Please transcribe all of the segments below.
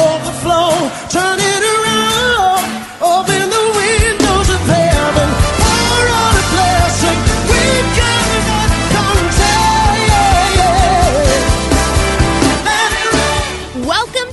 overflow. Turn it around. Open the windows of heaven. Pour out a blessing. We've got what comes out. Welcome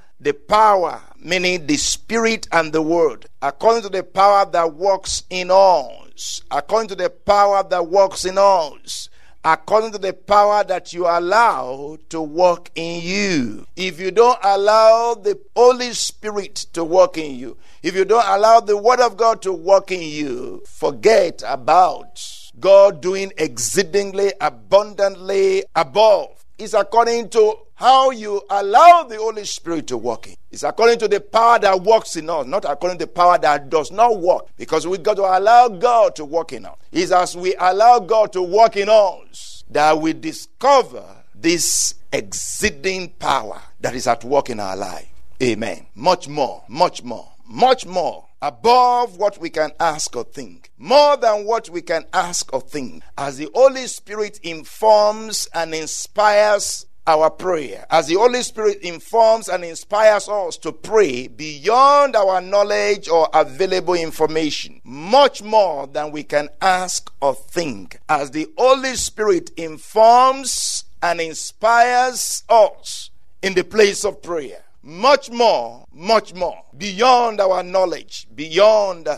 meaning the Spirit and the Word. According to the power that works in us. According to the power that works in us. According to the power that you allow to work in you. If you don't allow the Holy Spirit to work in you, if you don't allow the Word of God to work in you, forget about God doing exceedingly abundantly above. It's according to how you allow the Holy Spirit to work in. It's according to the power that works in us, not according to the power that does not work. Because we've got to allow God to work in us. It's as we allow God to work in us that we discover this exceeding power that is at work in our life. Amen. Much more, much more, much more. Above what we can ask or think. More than what we can ask or think. As the Holy Spirit informs and inspires our prayer, as the Holy Spirit informs and inspires us to pray beyond our knowledge or available information, much more than we can ask or think, as the Holy Spirit informs and inspires us in the place of prayer, much more, beyond our knowledge, beyond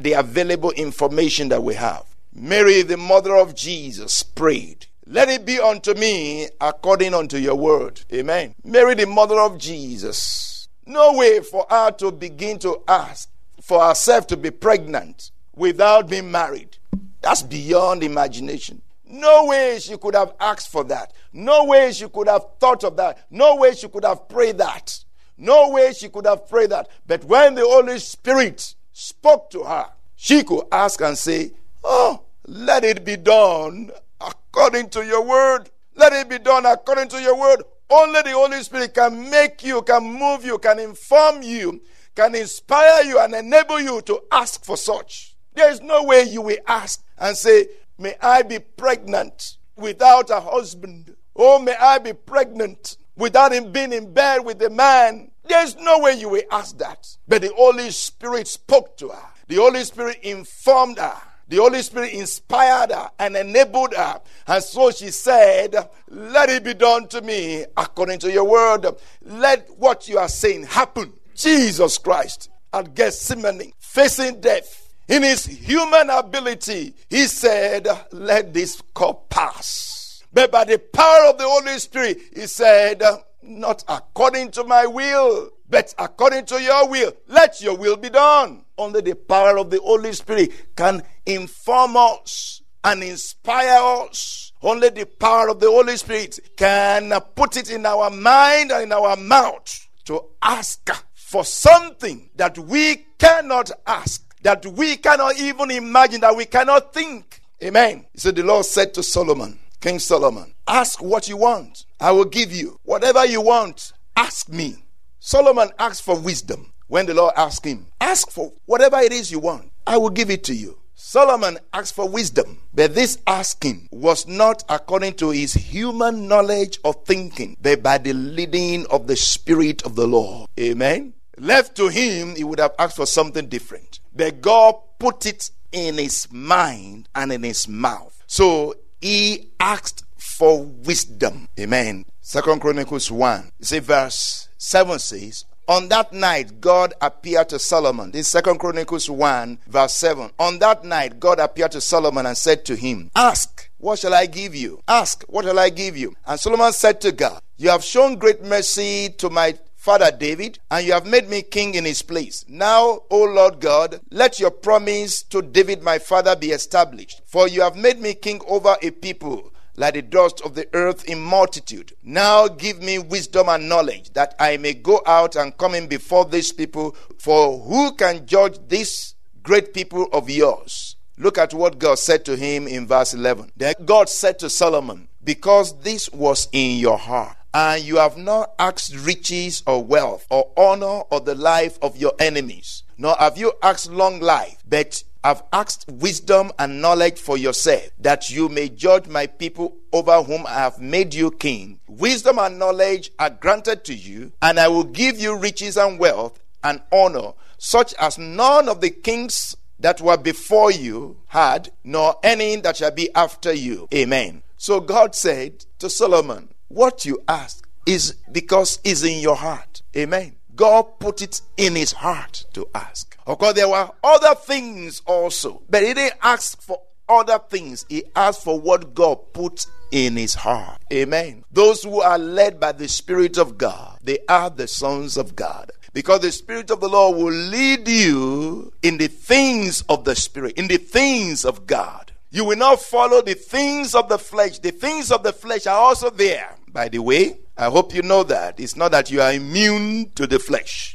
the available information that we have. Mary, the mother of Jesus, prayed, "Let it be unto me according unto your word." Amen. Mary, the mother of Jesus. No way for her to begin to ask for herself to be pregnant without being married. That's beyond imagination. No way she could have asked for that. No way she could have thought of that. No way she could have prayed that. No way she could have prayed that. But when the Holy Spirit spoke to her, she could ask and say, "Oh, let it be done according to your word. Let it be done according to your word." Only the Holy Spirit can make you, can move you, can inform you, can inspire you and enable you to ask for such. There is no way you will ask and say, "May I be pregnant without a husband. Oh, may I be pregnant without him being in bed with a man." There's no way you will ask that. But the Holy Spirit spoke to her. The Holy Spirit informed her. The Holy Spirit inspired her and enabled her. And so she said, "Let it be done to me according to your word." Let what you are saying happen. Jesus Christ at Gethsemane, facing death, in his human ability, he said, "Let this cup pass." But by the power of the Holy Spirit, he said, "Not according to my will, but according to your will. Let your will be done." Only the power of the Holy Spirit can inform us and inspire us. Only the power of the Holy Spirit can put it in our mind and in our mouth to ask for something that we cannot ask, that we cannot even imagine, that we cannot think. Amen. So the Lord said to Solomon, King Solomon, "Ask what you want. I will give you whatever you want. Ask me." Solomon asked for wisdom. When the Lord asked him, "Ask for whatever it is you want. I will give it to you." Solomon asked for wisdom. But this asking was not according to his human knowledge or thinking, but by the leading of the Spirit of the Lord. Amen. Left to him, he would have asked for something different. But God put it in his mind and in his mouth. So he asked for wisdom. Amen. 2 Chronicles 1. See, verse 7 says, "On that night God appeared to Solomon." This is 2 Chronicles 1 verse 7. "On that night God appeared to Solomon and said to him, 'Ask, what shall I give you? Ask, what shall I give you?' And Solomon said to God, 'You have shown great mercy to my father David, and you have made me king in his place. Now, O Lord God, let your promise to David my father be established. For you have made me king over a people like the dust of the earth in multitude. Now give me wisdom and knowledge, that I may go out and come in before these people, for who can judge this great people of yours?'" Look at what God said to him in verse 11. Then God said to Solomon, "Because this was in your heart, and you have not asked riches or wealth or honor or the life of your enemies, nor have you asked long life, but have asked wisdom and knowledge for yourself, that you may judge my people over whom I have made you king. Wisdom and knowledge are granted to you, and I will give you riches and wealth and honor, such as none of the kings that were before you had, nor any that shall be after you. Amen. So God said to Solomon, what you ask is because it's in your heart. Amen. God put it in his heart to ask. Of course, there were other things also, but he didn't ask for other things. He asked for what God put in his heart. Amen. Those who are led by the Spirit of God, they are the sons of God. Because the Spirit of the Lord will lead you in the things of the Spirit, in the things of God. You will not follow the things of the flesh. The things of the flesh are also there. By the way, I hope you know that. It's not that you are immune to the flesh.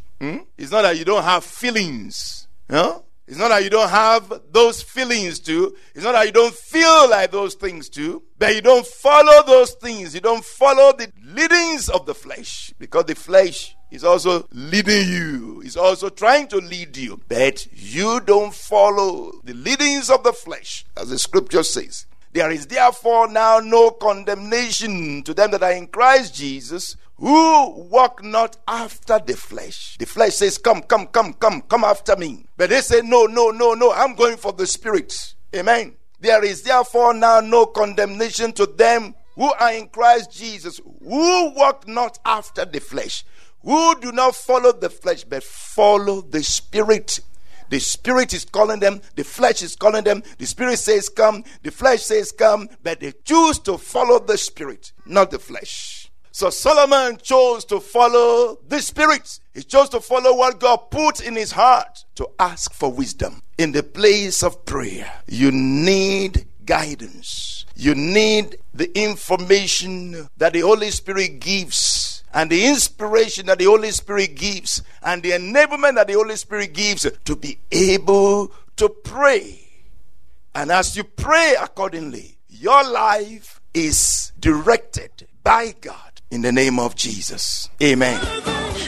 It's not that you don't have feelings. It's not that you don't have those feelings too. It's not that you don't feel like those things too. But you don't follow those things. You don't follow the leadings of the flesh. Because the flesh is also leading you. It's also trying to lead you. But you don't follow the leadings of the flesh. As the scripture says, there is therefore now no condemnation to them that are in Christ Jesus, who walk not after the flesh. The flesh says, come after me. But they say, no, I'm going for the Spirit. Amen. There is therefore now no condemnation to them who are in Christ Jesus, who walk not after the flesh, who do not follow the flesh, but follow the Spirit. The Spirit is calling them. The flesh is calling them. The Spirit says come. The flesh says come. But they choose to follow the Spirit, not the flesh. So Solomon chose to follow the Spirit. He chose to follow what God put in his heart to ask for wisdom. In the place of prayer, you need guidance. You need the information that the Holy Spirit gives, and the inspiration that the Holy Spirit gives, and the enablement that the Holy Spirit gives to be able to pray. And as you pray accordingly, your life is directed by God in the name of Jesus. Amen.